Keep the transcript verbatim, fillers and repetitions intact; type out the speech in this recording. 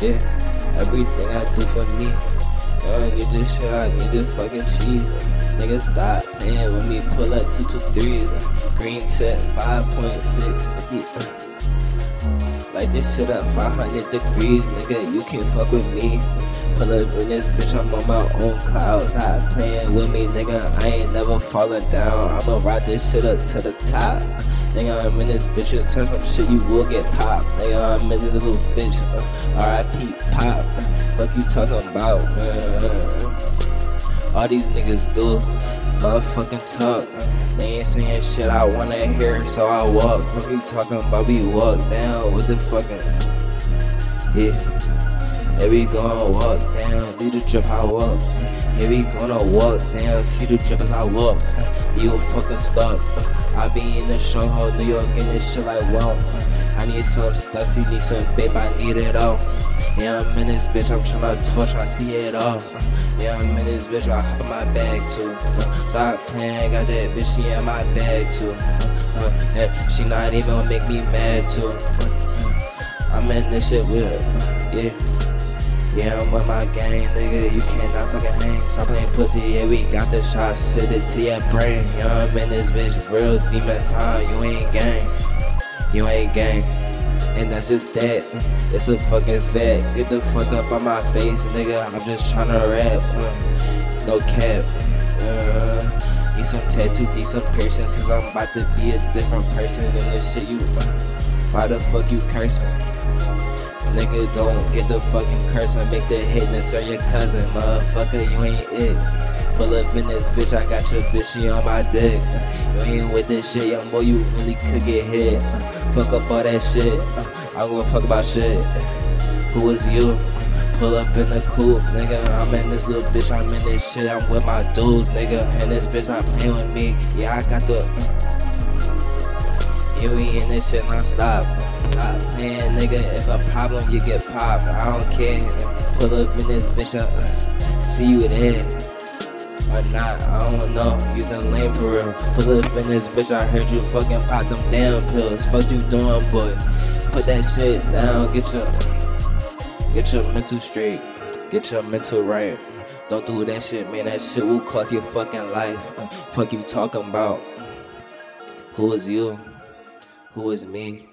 day. Everything I do for me. Yo, get this shit, I get this fucking cheese. Nigga, stop playing with me. Pull up two two threes. Green tip, five point six feet. Like this shit up five hundred degrees, nigga, you can't fuck with me. Pull up in this bitch, I'm on my own clouds. Hot playing with me, nigga, I ain't never falling down. I'ma ride this shit up to the top. Nigga, I'm in this bitch, you turn some shit, you will get popped. Nigga, I'm in this little bitch, uh, R I P Pop. Fuck you talking about, man. All these niggas do motherfucking talk. They ain't saying shit I wanna hear, so I walk. What you talking about? We walk down with the fucking yeah. Here we gonna walk down, do the drip I walk. Here we gonna walk down, see the drip as I walk. You fucking stuck. I be in the show hall, New York, and this shit like wow. I need some stuff, you need some babe, I need it all. Yeah, I'm in this bitch, I'm tryna torch, I see it all. Yeah, I'm in this bitch, I hop in my bag too. Stop playing, got that bitch, she in my bag too. Yeah, she not even make me mad too. I'm in this shit with her, yeah. Yeah, I'm with my gang, nigga, you cannot fucking hang. Stop playing pussy, yeah, we got the shot, sit it to your brain. Yeah, I'm in this bitch, real demon time, you ain't gang. You ain't gang. And that's just that, it's a fucking fact. Get the fuck up on my face, nigga, I'm just tryna rap. No cap. uh, Need some tattoos, need some piercings, cause I'm about to be a different person than this shit you. Why the fuck you cursing? Nigga, don't get the fucking cursing. Make the hitness or your cousin. Motherfucker, you ain't it. Pull up in this bitch, I got your bitch, she on my dick. You ain't with this shit, young boy, you really could get hit. Fuck up all that shit, I don't give a fuck about shit. Who is you? Pull up in the coupe, nigga, I'm in this little bitch, I'm in this shit, I'm with my dudes, nigga. And this bitch not playing with me, yeah, I got the yeah, we in this shit non-stop. Stop playing, nigga, if a problem, you get popped, I don't care. Pull up in this bitch, I see you there. Or not, I don't know, use that lame for real. Pull up in this bitch, I heard you fucking pop them damn pills. Fuck you doing, boy? Put that shit down, get your Get your mental straight, get your mental right. Don't do that shit, man, that shit will cost your fucking life. Fuck you talking about? Who is you? Who is me?